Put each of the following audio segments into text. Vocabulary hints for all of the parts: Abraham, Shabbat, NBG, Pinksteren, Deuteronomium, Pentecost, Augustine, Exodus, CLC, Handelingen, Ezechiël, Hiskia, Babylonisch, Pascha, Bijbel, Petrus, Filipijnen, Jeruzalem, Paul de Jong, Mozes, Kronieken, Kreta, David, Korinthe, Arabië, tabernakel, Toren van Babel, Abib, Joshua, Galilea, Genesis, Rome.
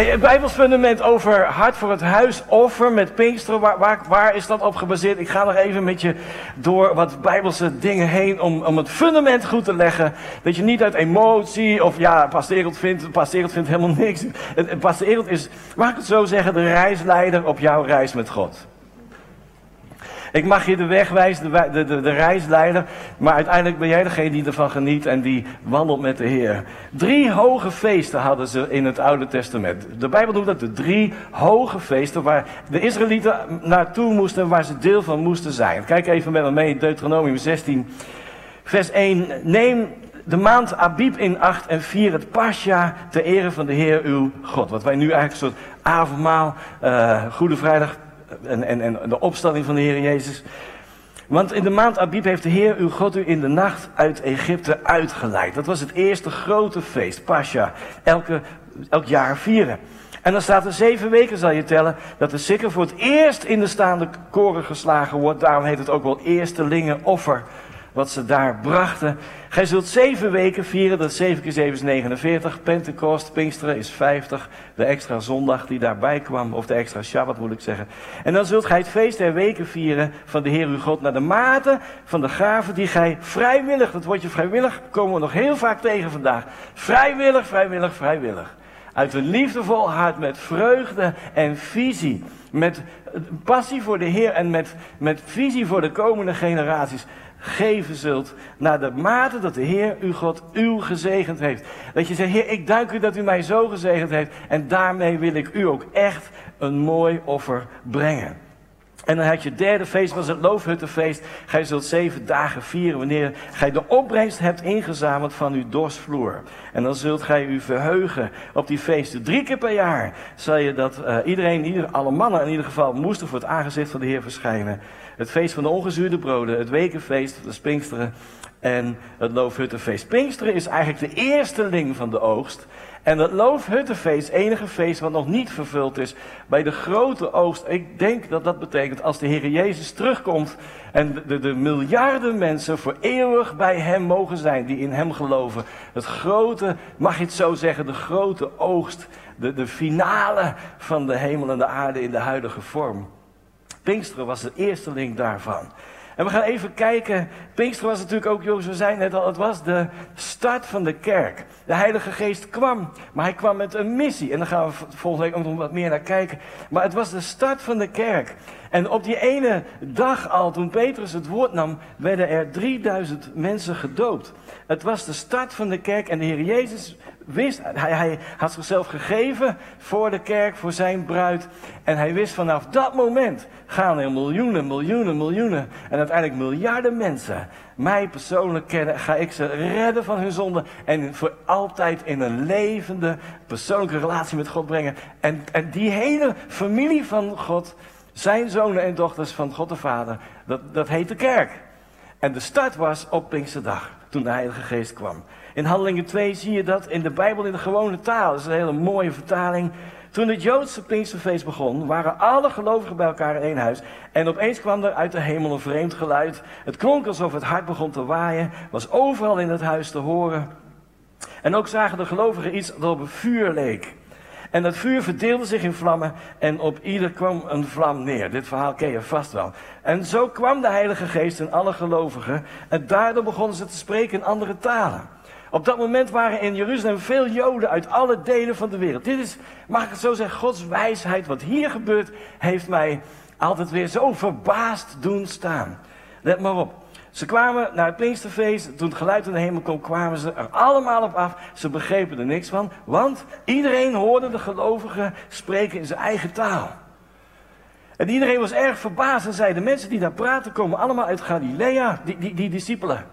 Hey, het Bijbels fundament over hart voor het huis, offer met Pinksteren, waar is dat op gebaseerd? Ik ga nog even met je door wat Bijbelse dingen heen om het fundament goed te leggen. Dat je niet uit emotie of ja, Pastereld vindt helemaal niks. Pastereld is, mag ik het zo zeggen, de reisleider op jouw reis met God. Ik mag je de weg wijzen, de reisleider, maar uiteindelijk ben jij degene die ervan geniet en die wandelt met de Heer. 3 hoge feesten hadden ze in het Oude Testament. De Bijbel noemt dat de 3 hoge feesten waar de Israëlieten naartoe moesten, waar ze deel van moesten zijn. Kijk even met me mee in Deuteronomium 16, vers 1. Neem de maand Abib in acht en vier het Pascha ter ere van de Heer uw God. Wat wij nu eigenlijk een soort avondmaal, Goede Vrijdag, en de opstanding van de Heer Jezus. Want in de maand Abib heeft de Heer uw God u in de nacht uit Egypte uitgeleid. Dat was het eerste grote feest, Pascha, elk jaar vieren. En dan staat er 7 weken, zal je tellen, dat de sikker voor het eerst in de staande koren geslagen wordt. Daarom heet het ook wel eerstelingenoffer, wat ze daar brachten. Gij zult 7 weken vieren, dat 7 keer 7 is 49. Pentecost, Pinksteren is 50. De extra zondag die daarbij kwam, of de extra Shabbat moet ik zeggen. En dan zult gij het feest der weken vieren van de Heer uw God naar de mate van de gaven die gij vrijwillig, dat woordje vrijwillig komen we nog heel vaak tegen vandaag. Vrijwillig, vrijwillig, vrijwillig. Uit een liefdevol hart, met vreugde en visie. Met passie voor de Heer en met visie voor de komende generaties. Geven zult naar de mate dat de Heer uw God uw gezegend heeft. Dat je zegt, Heer, ik dank u dat u mij zo gezegend heeft. En daarmee wil ik u ook echt een mooi offer brengen. En dan had je 3e feest, was het Loofhuttenfeest. Gij zult 7 dagen vieren wanneer gij de opbrengst hebt ingezameld van uw dorstvloer. En dan zult gij u verheugen op die feesten. 3 keer per jaar zal je dat alle mannen in ieder geval, moesten voor het aangezicht van de Heer verschijnen. Het feest van de ongezuurde broden, het wekenfeest, dat is Pinksteren, en het Loofhuttenfeest. Pinksteren is eigenlijk de eersteling van de oogst. En het Loofhuttenfeest, enige feest wat nog niet vervuld is bij de grote oogst. Ik denk dat dat betekent als de Heer Jezus terugkomt en de miljarden mensen voor eeuwig bij hem mogen zijn die in hem geloven. Het grote, mag je het zo zeggen, de grote oogst. De finale van de hemel en de aarde in de huidige vorm. Pinksteren was de eersteling daarvan. En we gaan even kijken, Pinksteren was natuurlijk ook, jongens, we zeiden net al, het was de start van de kerk. De Heilige Geest kwam, maar hij kwam met een missie. En daar gaan we volgende week ook nog wat meer naar kijken. Maar het was de start van de kerk. En op die ene dag al, toen Petrus het woord nam, werden er 3000 mensen gedoopt. Het was de start van de kerk en de Heer Jezus wist, hij had zichzelf gegeven voor de kerk, voor zijn bruid. En hij wist vanaf dat moment gaan er miljoenen, miljoenen, miljoenen en uiteindelijk miljarden mensen mij persoonlijk kennen. Ga ik ze redden van hun zonde en voor altijd in een levende persoonlijke relatie met God brengen. En die hele familie van God, zijn zonen en dochters van God de Vader, dat heet de kerk. En de start was op Pinksterdag, toen de Heilige Geest kwam. In Handelingen 2 zie je dat in de Bijbel in de gewone taal. Dat is een hele mooie vertaling. Toen het Joodse Pinksterfeest begon, waren alle gelovigen bij elkaar in één huis. En opeens kwam er uit de hemel een vreemd geluid. Het klonk alsof het hart begon te waaien. Was overal in het huis te horen. En ook zagen de gelovigen iets dat op een vuur leek. En dat vuur verdeelde zich in vlammen en op ieder kwam een vlam neer. Dit verhaal ken je vast wel. En zo kwam de Heilige Geest en alle gelovigen. En daardoor begonnen ze te spreken in andere talen. Op dat moment waren in Jeruzalem veel Joden uit alle delen van de wereld. Dit is, mag ik het zo zeggen, Gods wijsheid. Wat hier gebeurt, heeft mij altijd weer zo verbaasd doen staan. Let maar op. Ze kwamen naar het Pinksterfeest. Toen het geluid in de hemel kwam, kwamen ze er allemaal op af. Ze begrepen er niks van, want iedereen hoorde de gelovigen spreken in zijn eigen taal. En iedereen was erg verbaasd en zei, de mensen die daar praten komen allemaal uit Galilea, die discipelen.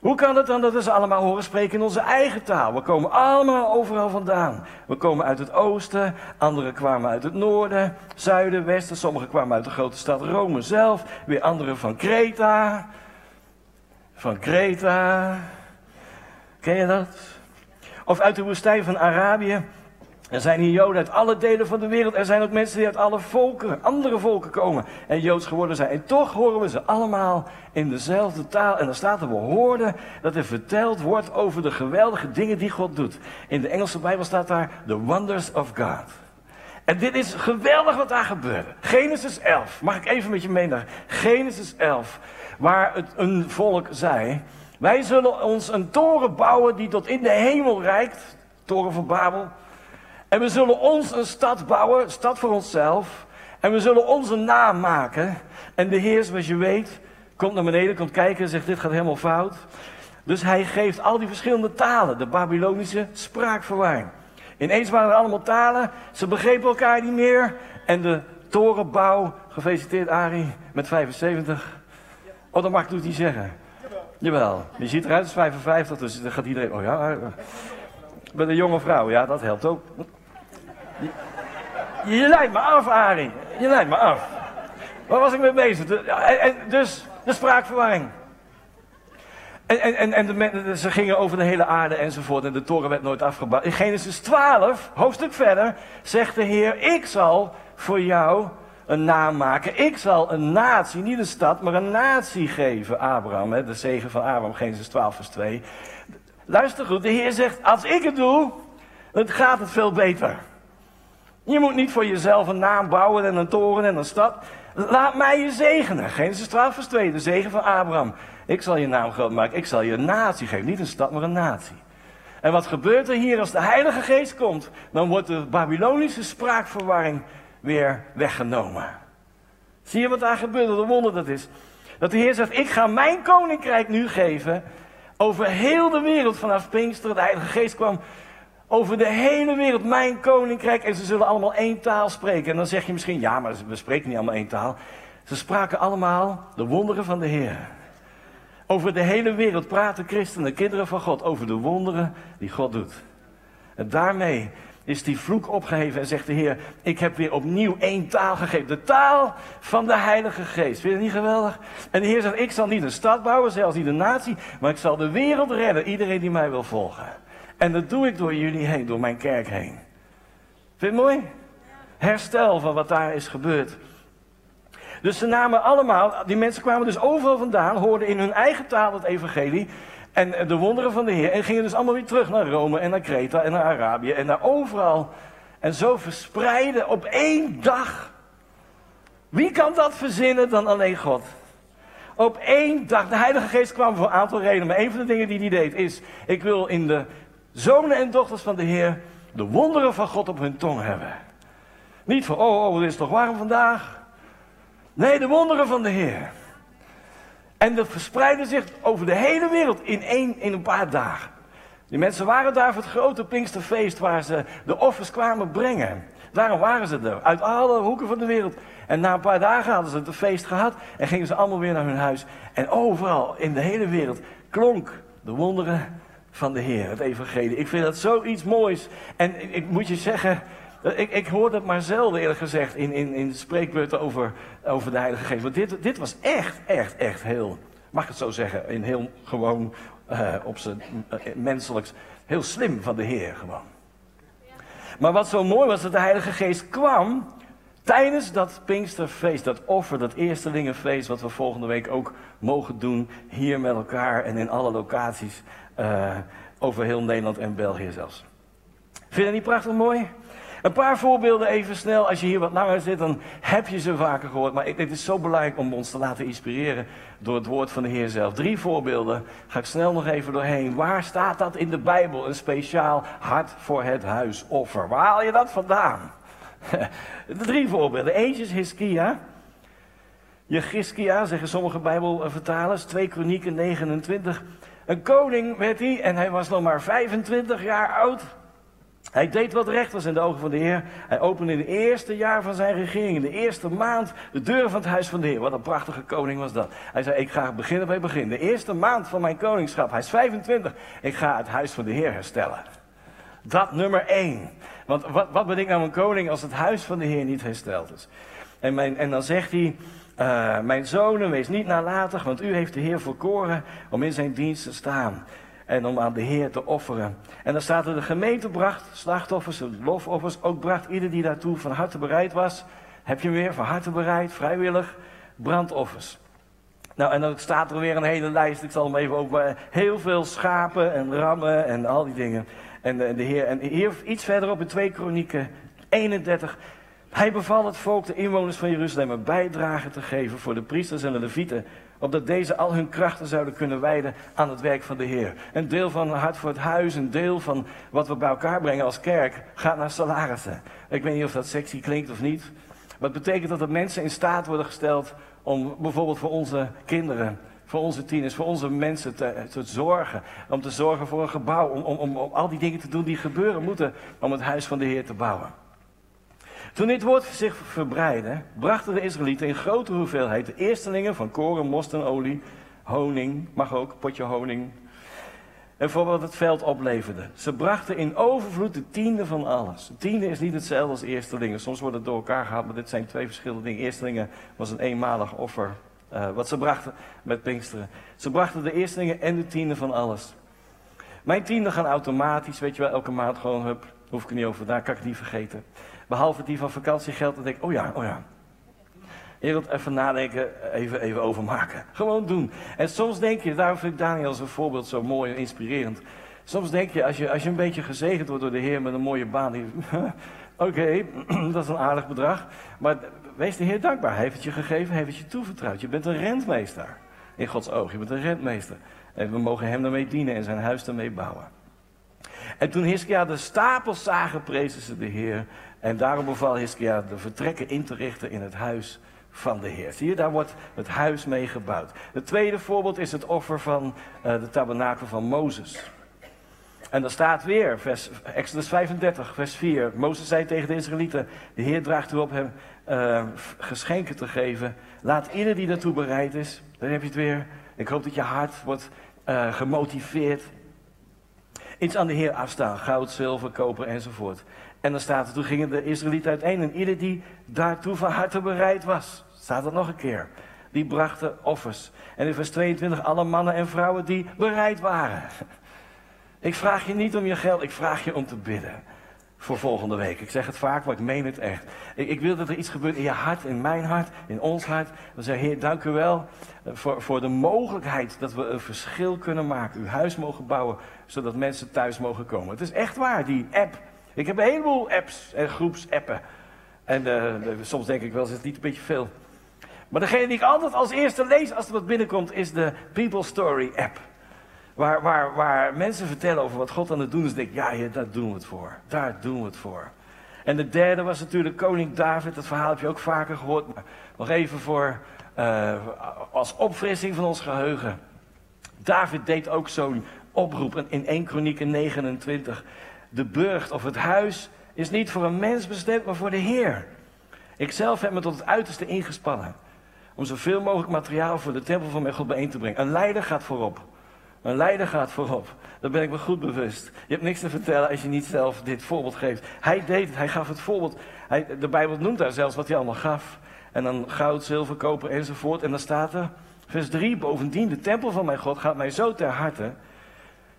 Hoe kan het dan dat we ze allemaal horen spreken in onze eigen taal? We komen allemaal overal vandaan. We komen uit het oosten, anderen kwamen uit het noorden, zuiden, westen. Sommigen kwamen uit de grote stad Rome zelf. Weer anderen van Kreta. Van Kreta. Ken je dat? Of uit de woestijn van Arabië. Er zijn hier Joden uit alle delen van de wereld. Er zijn ook mensen die uit alle volken, andere volken komen en Joods geworden zijn. En toch horen we ze allemaal in dezelfde taal. En dan staat er, we hoorden dat er verteld wordt over de geweldige dingen die God doet. In de Engelse Bijbel staat daar, the wonders of God. En dit is geweldig wat daar gebeurde. Genesis 11, mag ik even met je meenemen? Genesis 11, waar het een volk zei, wij zullen ons een toren bouwen die tot in de hemel reikt. Toren van Babel. En we zullen ons een stad bouwen, een stad voor onszelf. En we zullen onze naam maken. En de Heer, zoals je weet, komt naar beneden, komt kijken en zegt, dit gaat helemaal fout. Dus hij geeft al die verschillende talen, de Babylonische spraakverwarring. Ineens waren er allemaal talen, ze begrepen elkaar niet meer. En de torenbouw, gefeliciteerd Arie, met 75. Oh, dat mag ik dus niet zeggen. Jawel, je ziet eruit als 55, dus dan gaat iedereen, oh ja... Met een jonge vrouw, ja, dat helpt ook. Je leidt me af, Arie. Je leidt me af. Waar was ik mee bezig? Dus de spraakverwarring. En ze gingen over de hele aarde enzovoort. En de toren werd nooit afgebouwd. In Genesis 12, hoofdstuk verder, zegt de Heer, ik zal voor jou een naam maken. Ik zal een natie, niet een stad, maar een natie geven. Abraham, hè, de zegen van Abraham, Genesis 12, vers 2. Luister goed, de Heer zegt, als ik het doe, dan gaat het veel beter. Je moet niet voor jezelf een naam bouwen en een toren en een stad. Laat mij je zegenen. Genesis 12 vers 2, de zegen van Abraham. Ik zal je naam groot maken, ik zal je een natie geven. Niet een stad, maar een natie. En wat gebeurt er hier als de Heilige Geest komt? Dan wordt de Babylonische spraakverwarring weer weggenomen. Zie je wat daar gebeurt? Wat een wonder dat is. Dat de Heer zegt, ik ga mijn koninkrijk nu geven... Over heel de wereld vanaf Pinksteren, de Heilige Geest kwam over de hele wereld, mijn koninkrijk. En ze zullen allemaal één taal spreken. En dan zeg je misschien, ja, maar we spreken niet allemaal één taal. Ze spraken allemaal de wonderen van de Heer. Over de hele wereld praten christenen, kinderen van God, over de wonderen die God doet. En daarmee is die vloek opgeheven en zegt de Heer, ik heb weer opnieuw één taal gegeven. De taal van de Heilige Geest. Vind je dat niet geweldig? En de Heer zegt, ik zal niet een stad bouwen, zelfs niet een natie, maar ik zal de wereld redden, iedereen die mij wil volgen. En dat doe ik door jullie heen, door mijn kerk heen. Vind je het mooi? Herstel van wat daar is gebeurd. Dus ze namen allemaal, die mensen kwamen dus overal vandaan, hoorden in hun eigen taal het evangelie, en de wonderen van de Heer. En gingen dus allemaal weer terug naar Rome en naar Kreta en naar Arabië en naar overal. En zo verspreiden op één dag. Wie kan dat verzinnen dan alleen God? Op één dag. De Heilige Geest kwam voor een aantal redenen. Maar een van de dingen die hij deed is... Ik wil in de zonen en dochters van de Heer de wonderen van God op hun tong hebben. Niet van, oh, het is toch warm vandaag? Nee, de wonderen van de Heer. En dat verspreidde zich over de hele wereld in een paar dagen. Die mensen waren daar voor het grote Pinksterfeest waar ze de offers kwamen brengen. Daarom waren ze er, uit alle hoeken van de wereld. En na een paar dagen hadden ze het feest gehad en gingen ze allemaal weer naar hun huis. En overal in de hele wereld klonk de wonderen van de Heer, het evangelie. Ik vind dat zoiets moois. En ik moet je zeggen... Ik hoor dat maar zelden eerlijk gezegd in spreekbeurten over de Heilige Geest. Want dit was echt heel, mag ik het zo zeggen, in heel gewoon, op zijn menselijks, heel slim van de Heer gewoon. Maar wat zo mooi was, dat de Heilige Geest kwam tijdens dat Pinksterfeest, dat offer, dat Eerstelingenfeest, wat we volgende week ook mogen doen, hier met elkaar en in alle locaties, over heel Nederland en België zelfs. Vind je dat niet prachtig mooi? Een paar voorbeelden even snel. Als je hier wat langer zit, dan heb je ze vaker gehoord. Maar dit is zo belangrijk om ons te laten inspireren door het woord van de Heer zelf. 3 voorbeelden. Ga ik snel nog even doorheen. Waar staat dat in de Bijbel? Een speciaal hart voor het huisoffer. Waar haal je dat vandaan? 3 voorbeelden. Eentje is Hiskia. Hiskia, zeggen sommige Bijbelvertalers. 2 Kronieken 29. Een koning werd hij en hij was nog maar 25 jaar oud. Hij deed wat recht was in de ogen van de Heer. Hij opende in het eerste jaar van zijn regering, in de eerste maand, de deuren van het huis van de Heer. Wat een prachtige koning was dat. Hij zei, ik ga beginnen bij het begin. De eerste maand van mijn koningschap, hij is 25, ik ga het huis van de Heer herstellen. Dat nummer 1. Want wat ben ik nou een koning als het huis van de Heer niet hersteld is? En dan zegt hij, mijn zonen, wees niet nalatig, want u heeft de Heer verkoren om in zijn dienst te staan. en om aan de Heer te offeren. En dan staat er, de gemeente bracht slachtoffers, lofoffers, ook bracht ieder die daartoe van harte bereid was. Heb je hem weer, van harte bereid, vrijwillig, brandoffers. Nou, en dan staat er weer een hele lijst, ik zal hem even openen, heel veel schapen en rammen en al die dingen. En hier iets verderop in 2 Kronieken 31... Hij beval het volk de inwoners van Jeruzalem een bijdrage te geven voor de priesters en de levieten, opdat deze al hun krachten zouden kunnen wijden aan het werk van de Heer. Een deel van hart voor het huis, een deel van wat we bij elkaar brengen als kerk, gaat naar salarissen. Ik weet niet of dat sexy klinkt of niet, maar het betekent dat de mensen in staat worden gesteld om bijvoorbeeld voor onze kinderen, voor onze tieners, voor onze mensen te zorgen. Om te zorgen voor een gebouw, om al die dingen te doen die gebeuren moeten om het huis van de Heer te bouwen. Toen dit woord zich verbreidde, brachten de Israëlieten in grote hoeveelheid de eerstelingen van koren, most en olie, honing, mag ook, potje honing, en voor wat het veld opleverde. Ze brachten in overvloed de tiende van alles. De tiende is niet hetzelfde als eerstelingen. Soms wordt het door elkaar gehaald, maar dit zijn twee verschillende dingen. Eerstelingen was een eenmalig offer, wat ze brachten met Pinksteren. Ze brachten de eerstelingen en de tiende van alles. Mijn tiende gaan automatisch, weet je wel, elke maand gewoon, hup, hoef ik er niet over, daar kan ik het niet vergeten. Behalve die van vakantiegeld, dan denk ik, oh ja. Je wilt even nadenken, even overmaken. Gewoon doen. En soms denk je, daarom vind ik Daniel als een voorbeeld zo mooi en inspirerend. Soms denk je, als je een beetje gezegend wordt door de Heer met een mooie baan. Oké, dat is een aardig bedrag. Maar wees de Heer dankbaar. Hij heeft het je gegeven, hij heeft het je toevertrouwd. Je bent een rentmeester. In Gods oog, je bent een rentmeester. En we mogen hem daarmee dienen en zijn huis daarmee bouwen. En toen Hiskia de stapels zagen, prezen ze de Heer. En daarom beval Hiskia de vertrekken in te richten in het huis van de Heer. Zie je, daar wordt het huis mee gebouwd. Het tweede voorbeeld is het offer van de tabernakel van Mozes. En daar staat weer, Exodus 35, vers 4. Mozes zei tegen de Israëlieten, de Heer draagt u op hem geschenken te geven. Laat ieder die daartoe bereid is, daar heb je het weer. Ik hoop dat je hart wordt gemotiveerd. Iets aan de Heer afstaan, goud, zilver, koper enzovoort. En dan staat er, toen gingen de Israëlieten uiteen en ieder die daartoe van harte bereid was, staat dat nog een keer, die brachten offers. En in vers 22, alle mannen en vrouwen die bereid waren. Ik vraag je niet om je geld, ik vraag je om te bidden voor volgende week. Ik zeg het vaak, maar ik meen het echt. Ik wil dat er iets gebeurt in je hart, in mijn hart, in ons hart. We zeggen, Heer, dank u wel voor de mogelijkheid dat we een verschil kunnen maken. Uw huis mogen bouwen, zodat mensen thuis mogen komen. Het is echt waar, die app. Ik heb een heleboel apps en groepsappen. En soms denk ik wel, is het niet een beetje veel. Maar degene die ik altijd als eerste lees als er wat binnenkomt, is de People Story app. Waar mensen vertellen over wat God aan het doen is. Denk ik, ja heer, daar doen we het voor. Daar doen we het voor. En de derde was natuurlijk koning David. Dat verhaal heb je ook vaker gehoord. Maar nog even voor, als opfrissing van ons geheugen. David deed ook zo'n oproep in 1 Kronieken 29. De burcht of het huis is niet voor een mens bestemd, maar voor de Heer. Ikzelf heb me tot het uiterste ingespannen. Om zoveel mogelijk materiaal voor de tempel van mijn God bijeen te brengen. Een leider gaat voorop. Een leider gaat voorop. Daar ben ik me goed bewust. Je hebt niks te vertellen als je niet zelf dit voorbeeld geeft. Hij deed het, hij gaf het voorbeeld. De Bijbel noemt daar zelfs wat hij allemaal gaf. En dan goud, zilver, koper enzovoort. En dan staat er, vers 3, bovendien de tempel van mijn God gaat mij zo ter harte,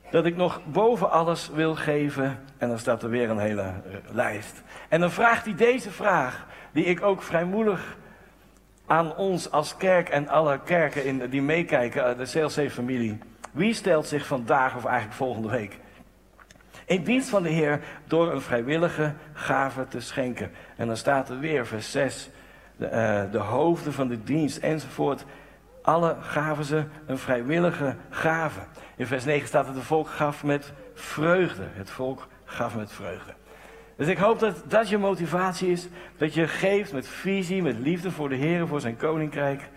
dat ik nog boven alles wil geven. En dan staat er weer een hele lijst. En dan vraagt hij deze vraag, die ik ook vrijmoedig aan ons als kerk en alle kerken die meekijken, de CLC-familie. Wie stelt zich vandaag of eigenlijk volgende week in dienst van de Heer door een vrijwillige gave te schenken? En dan staat er weer, vers 6, de hoofden van de dienst enzovoort. Alle gaven ze een vrijwillige gave. In vers 9 staat dat het volk gaf met vreugde. Het volk gaf met vreugde. Dus ik hoop dat dat je motivatie is. Dat je geeft met visie, met liefde voor de Heer, voor zijn koninkrijk.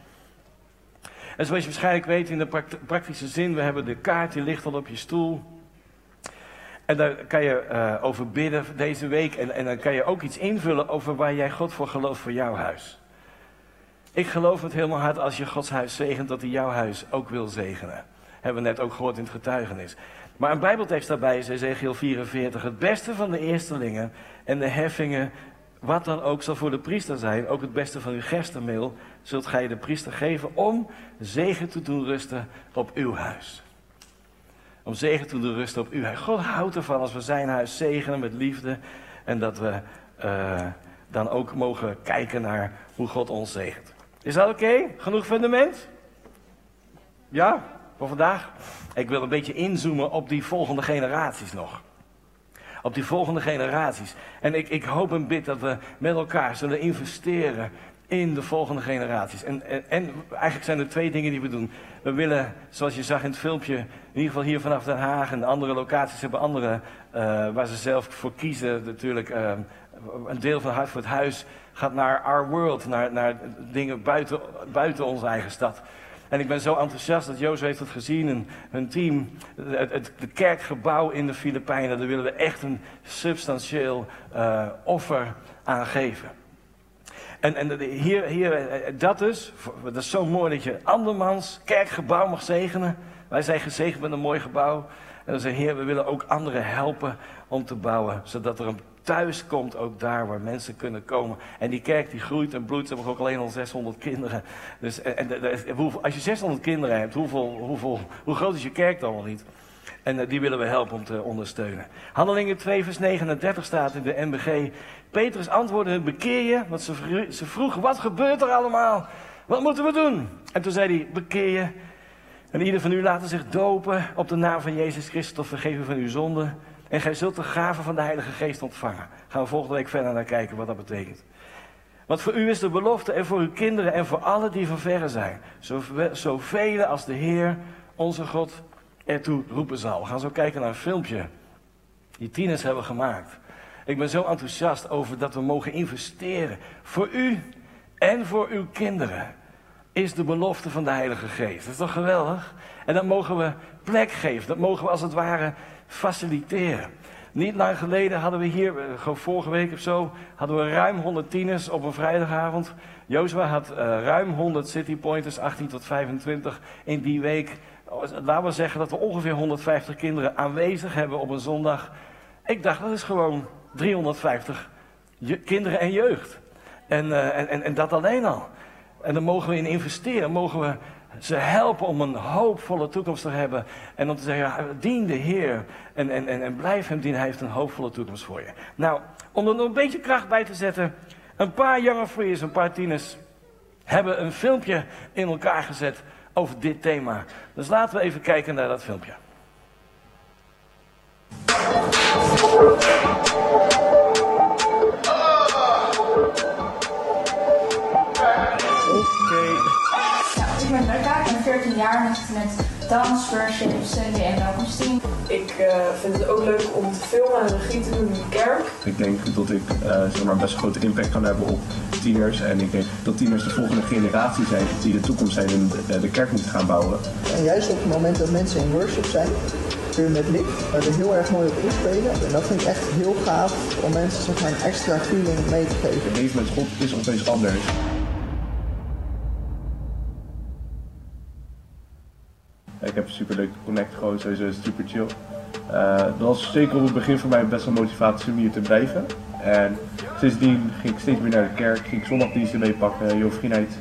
En zoals je waarschijnlijk weet in de praktische zin, we hebben de kaart, die ligt al op je stoel. En daar kan je over bidden deze week. En dan kan je ook iets invullen over waar jij God voor gelooft voor jouw huis. Ik geloof het helemaal hard, als je Gods huis zegent, dat hij jouw huis ook wil zegenen. Hebben we net ook gehoord in het getuigenis. Maar een Bijbeltekst daarbij is Ezechiël 44. Het beste van de eerstelingen en de heffingen, wat dan ook, zal voor de priester zijn. Ook het beste van uw gerstenmeel zult gij de priester geven om zegen te doen rusten op uw huis. om zegen toe te rusten op u. God houdt ervan als we zijn huis zegenen met liefde. En dat we dan ook mogen kijken naar hoe God ons zegent. Is dat oké? Genoeg fundament? Ja, voor vandaag. Ik wil een beetje inzoomen op die volgende generaties nog. Op die volgende generaties. En ik hoop en bid dat we met elkaar zullen investeren in de volgende generaties. En eigenlijk zijn er twee dingen die we doen. We willen, zoals je zag in het filmpje, in ieder geval hier vanaf Den Haag en andere locaties hebben andere, waar ze zelf voor kiezen natuurlijk. Een deel van Hart voor het Huis gaat naar Our World, naar dingen buiten onze eigen stad. En ik ben zo enthousiast dat Jozef heeft het gezien en hun team. Het kerkgebouw in de Filipijnen, daar willen we echt een substantieel offer aan geven. En hier, dat dus, dat is zo mooi dat je andermans kerkgebouw mag zegenen. Wij zijn gezegend met een mooi gebouw. En dan zeggen, Heer, we willen ook anderen helpen om te bouwen, zodat er een thuis komt ook daar waar mensen kunnen komen. En die kerk die groeit en bloeit. Ze hebben ook alleen al 600 kinderen. Dus, als je 600 kinderen hebt, hoe groot is je kerk dan wel niet? En die willen we helpen om te ondersteunen. Handelingen 2 vers 39 staat in de NBG. Petrus antwoordde hun: bekeer je. Want ze vroegen: wat gebeurt er allemaal? Wat moeten we doen? En toen zei hij: bekeer je. En ieder van u laten zich dopen op de naam van Jezus Christus tot vergeving van uw zonden. En gij zult de gave van de Heilige Geest ontvangen. Gaan we volgende week verder naar kijken wat dat betekent. Want voor u is de belofte en voor uw kinderen en voor allen die van verre zijn. Zoveel als de Heer, onze God, ertoe roepen zal. We gaan zo kijken naar een filmpje die tieners hebben gemaakt. Ik ben zo enthousiast over dat we mogen investeren. Voor u en voor uw kinderen is de belofte van de Heilige Geest. Dat is toch geweldig? En dat mogen we plek geven. Dat mogen we als het ware faciliteren. Niet lang geleden hadden we hier, gewoon vorige week of zo, hadden we ruim 100 tieners op een vrijdagavond. Joshua had ruim 100 citypointers, 18 tot 25 in die week. Laten we zeggen dat we ongeveer 150 kinderen aanwezig hebben op een zondag. Ik dacht, dat is gewoon 350 kinderen en jeugd. En dat alleen al. En daar mogen we in investeren, mogen we ze helpen om een hoopvolle toekomst te hebben. En om te zeggen, dien de Heer en blijf hem dienen. Hij heeft een hoopvolle toekomst voor je. Nou, om er nog een beetje kracht bij te zetten. Een paar jonge freeers, een paar tieners hebben een filmpje in elkaar gezet over dit thema. Dus laten we even kijken naar dat filmpje. Met dans, workshops, Sunday en Augustine. Ik vind het ook leuk om te filmen en regie te doen in de kerk. Ik denk dat ik zeg maar best een grote impact kan hebben op tieners. En ik denk dat tieners de volgende generatie zijn die de toekomst zijn en de kerk moeten gaan bouwen. En juist op het moment dat mensen in worship zijn, kun je met licht er heel erg mooi op inspelen. En dat vind ik echt heel gaaf om mensen zeg maar, een extra feeling mee te geven. Het leven met God is opeens anders. Ik heb een superleuke connect, gewoon sowieso super chill. Dat was zeker op het begin voor mij best een motivatie om hier te blijven. En sindsdien ging ik steeds meer naar de kerk, ging ik zondagdiensten meepakken, Jeugdvriendheid.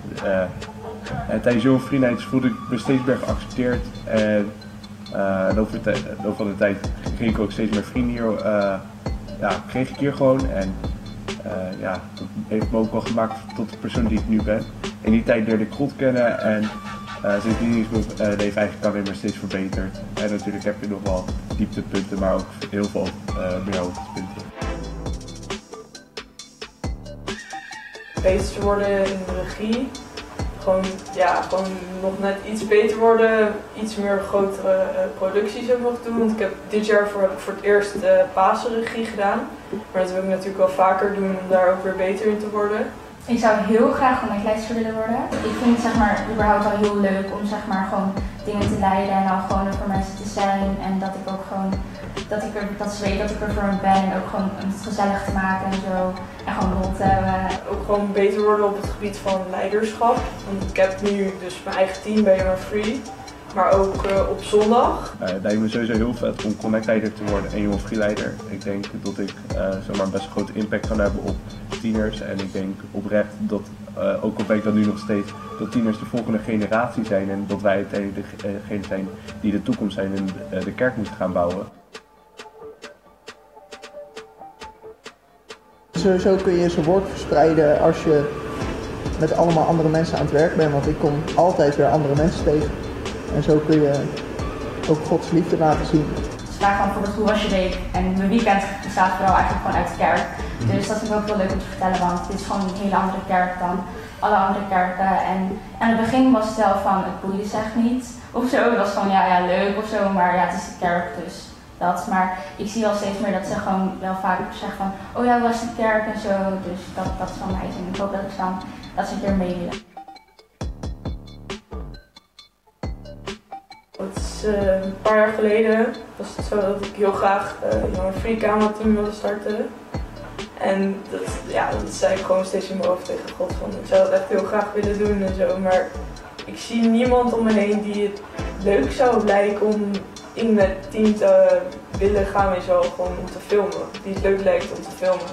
En tijdens Jeugdvriendheid voelde ik me steeds meer geaccepteerd. En over de tijd kreeg ik ook steeds meer vrienden hier. Kreeg ik hier gewoon. En dat heeft me ook wel gemaakt tot de persoon die ik nu ben. In die tijd leerde ik God kennen. En, sindsdien is mijn leven eigenlijk alleen maar steeds verbeterd. En natuurlijk heb je nog wel dieptepunten, maar ook heel veel meer hoogtepunten. Beter worden in de regie. Gewoon nog net iets beter worden. Iets meer grotere producties ook nog doen. Want ik heb dit jaar voor het eerst de Pasen regie gedaan. Maar dat wil ik natuurlijk wel vaker doen om daar ook weer beter in te worden. Ik zou heel graag gewoon een leidster willen worden. Ik vind het zeg maar überhaupt al heel leuk om zeg maar gewoon dingen te leiden en al gewoon er voor mensen te zijn. En dat ik ook gewoon, dat ze weten dat ik er voor hen ben. En ook gewoon om het gezellig te maken en zo. En gewoon rol te hebben. Ook gewoon beter worden op het gebied van leiderschap. Want ik heb nu dus mijn eigen team bij Young Free. Maar ook op zondag. Het lijkt me sowieso heel vet om connect-leider te worden en Young Free leider. Ik denk dat ik best een grote impact kan hebben op tieners en ik denk oprecht dat ook al ben ik dat nu nog steeds, dat tieners de volgende generatie zijn en dat wij uiteindelijk degene zijn die de toekomst zijn en de kerk moeten gaan bouwen. Sowieso kun je zijn woord verspreiden als je met allemaal andere mensen aan het werk bent, want ik kom altijd weer andere mensen tegen. En zo kun je ook Gods liefde laten zien. Vraag van bijvoorbeeld hoe was je week? En mijn weekend bestaat vooral eigenlijk gewoon uit de kerk. Dus dat is ook wel leuk om te vertellen, want dit is gewoon een hele andere kerk dan alle andere kerken. En aan het begin was het wel van het boeien zegt niet of zo. Het was van ja leuk of zo, maar ja het is de kerk dus dat. Maar ik zie wel steeds meer dat ze gewoon wel vaak zeggen van oh ja was de kerk en zo. Dus dat is van mij en ik hoop dat ik dan dat ze een keer mee willen. Het is een paar jaar geleden was het zo dat ik heel graag een free camera team wilde starten. En dat zei ik gewoon steeds in mijn hoofd tegen God van ik zou dat echt heel graag willen doen en zo. Maar ik zie niemand om me heen die het leuk zou lijken om in het team te willen gaan en zo gewoon om te filmen. Die het leuk lijkt om te filmen.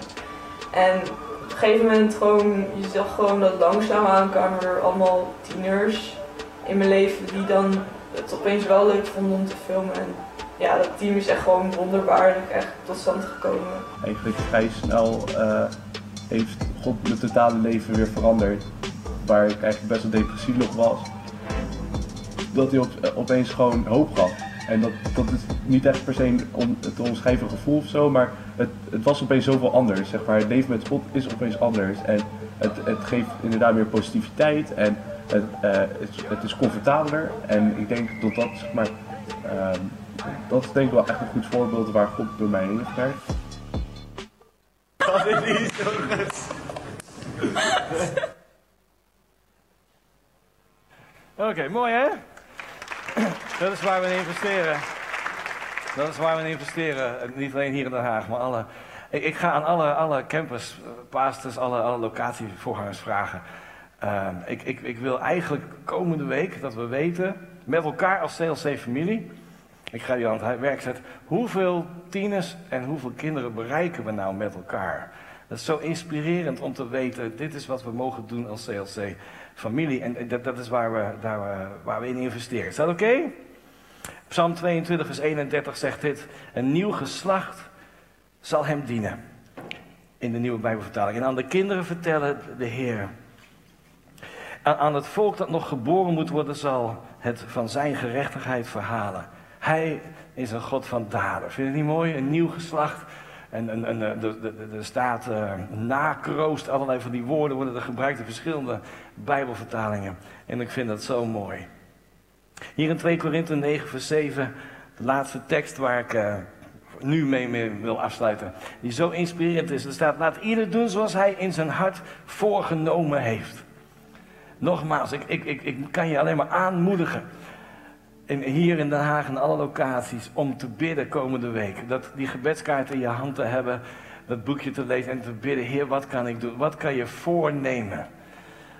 En op een gegeven moment gewoon, je zag gewoon dat langzaamaan kwamen er allemaal tieners in mijn leven die dan het opeens wel leuk vonden om te filmen. En ja, dat team is echt gewoon wonderbaarlijk echt tot stand gekomen. Eigenlijk vrij snel heeft God mijn totale leven weer veranderd. Waar ik eigenlijk best wel depressief was. Dat hij opeens gewoon hoop gaf. En dat is niet echt per se een te omschrijven gevoel of zo, maar het was opeens zoveel anders. Zeg maar. Het leven met God is opeens anders. En het geeft inderdaad meer positiviteit. En het is comfortabeler en ik denk dat dat is denk ik wel echt een goed voorbeeld waar God door mij heen heeft gewerkt. Dat is niet zo goed. Oké, mooi hè? Dat is waar we in investeren. Dat is waar we in investeren. Niet alleen hier in Den Haag, maar alle... Ik ga aan alle campus, pastors, alle locatievoorgangers vragen. Ik wil eigenlijk komende week dat we weten, met elkaar als CLC-familie, ik ga jullie aan het werk zetten, hoeveel tieners en hoeveel kinderen bereiken we nou met elkaar? Dat is zo inspirerend om te weten, dit is wat we mogen doen als CLC-familie. En dat is waar we in investeren. Is dat oké? Psalm 22 vers 31 zegt dit, een nieuw geslacht zal hem dienen. In de nieuwe Bijbelvertaling. En aan de kinderen vertellen de Heer. Aan het volk dat nog geboren moet worden zal het van zijn gerechtigheid verhalen. Hij is een God van daden. Vind je het niet mooi? Een nieuw geslacht. En er staat nakroost. Allerlei van die woorden worden er gebruikt in verschillende Bijbelvertalingen. En ik vind dat zo mooi. Hier in 2 Korinthe 9 vers 7. De laatste tekst waar ik nu mee wil afsluiten. Die zo inspirerend is. Er staat, laat ieder doen zoals hij in zijn hart voorgenomen heeft. Nogmaals, ik kan je alleen maar aanmoedigen, hier in Den Haag en alle locaties, om te bidden komende week. Dat die gebedskaart in je hand te hebben, dat boekje te lezen en te bidden. Heer, wat kan ik doen? Wat kan je voornemen?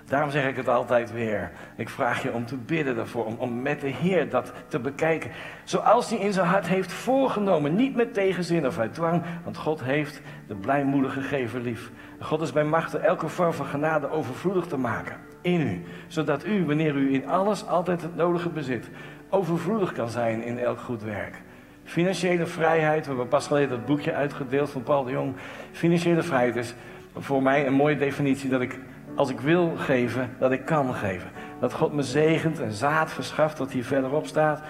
Daarom zeg ik het altijd weer. Ik vraag je om te bidden daarvoor, om met de Heer dat te bekijken. Zoals hij in zijn hart heeft voorgenomen, niet met tegenzin of uit dwang. Want God heeft de blijmoedige gever lief. God is bij machte elke vorm van genade overvloedig te maken in u. Zodat u, wanneer u in alles altijd het nodige bezit, overvloedig kan zijn in elk goed werk. Financiële vrijheid, we hebben pas geleden dat boekje uitgedeeld van Paul de Jong. Financiële vrijheid is voor mij een mooie definitie dat ik, als ik wil geven, dat ik kan geven. Dat God me zegent en zaad verschaft, wat hier verderop staat.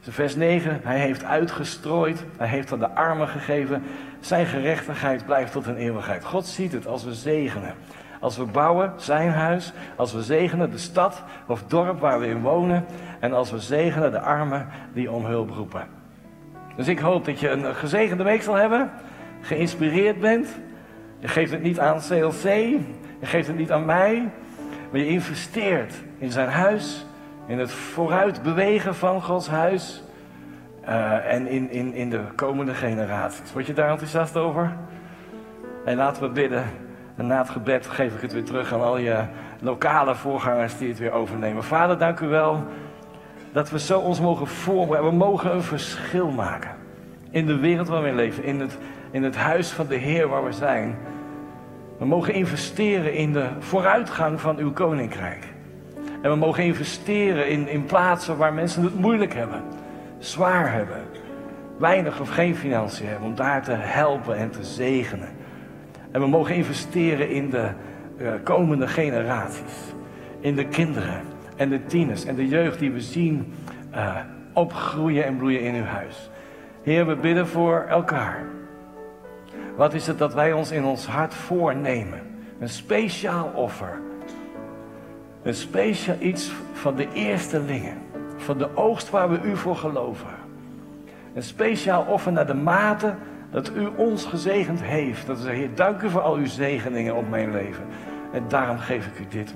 Vers 9, hij heeft uitgestrooid, hij heeft aan de armen gegeven. Zijn gerechtigheid blijft tot in eeuwigheid. God ziet het als we zegenen. Als we bouwen, zijn huis. Als we zegenen, de stad of dorp waar we in wonen. En als we zegenen, de armen die om hulp roepen. Dus ik hoop dat je een gezegende week zal hebben. Geïnspireerd bent. Je geeft het niet aan CLC. Je geeft het niet aan mij. Maar je investeert in zijn huis. In het vooruit bewegen van Gods huis. En in de komende generaties. Word je daar enthousiast over? En laten we bidden. En na het gebed geef ik het weer terug aan al je lokale voorgangers die het weer overnemen. Vader, dank u wel dat we zo ons mogen voorbereiden. We mogen een verschil maken in de wereld waar we in leven. In het huis van de Heer waar we zijn. We mogen investeren in de vooruitgang van uw koninkrijk. En we mogen investeren in plaatsen waar mensen het moeilijk hebben, zwaar hebben, weinig of geen financiën hebben, om daar te helpen en te zegenen. En we mogen investeren in de komende generaties, in de kinderen en de tieners en de jeugd die we zien opgroeien en bloeien in uw huis. Heer, we bidden voor elkaar. Wat is het dat wij ons in ons hart voornemen? Een speciaal offer. Een speciaal iets van de eerstelingen. Van de oogst waar we u voor geloven. Een speciaal offer naar de mate dat u ons gezegend heeft. Dat we zeggen, Heer, dank u voor al uw zegeningen op mijn leven. En daarom geef ik u dit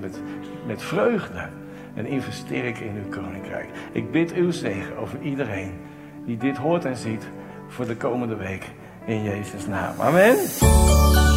met vreugde. En investeer ik in uw koninkrijk. Ik bid uw zegen over iedereen die dit hoort en ziet voor de komende week. In Jezus' naam. Amen.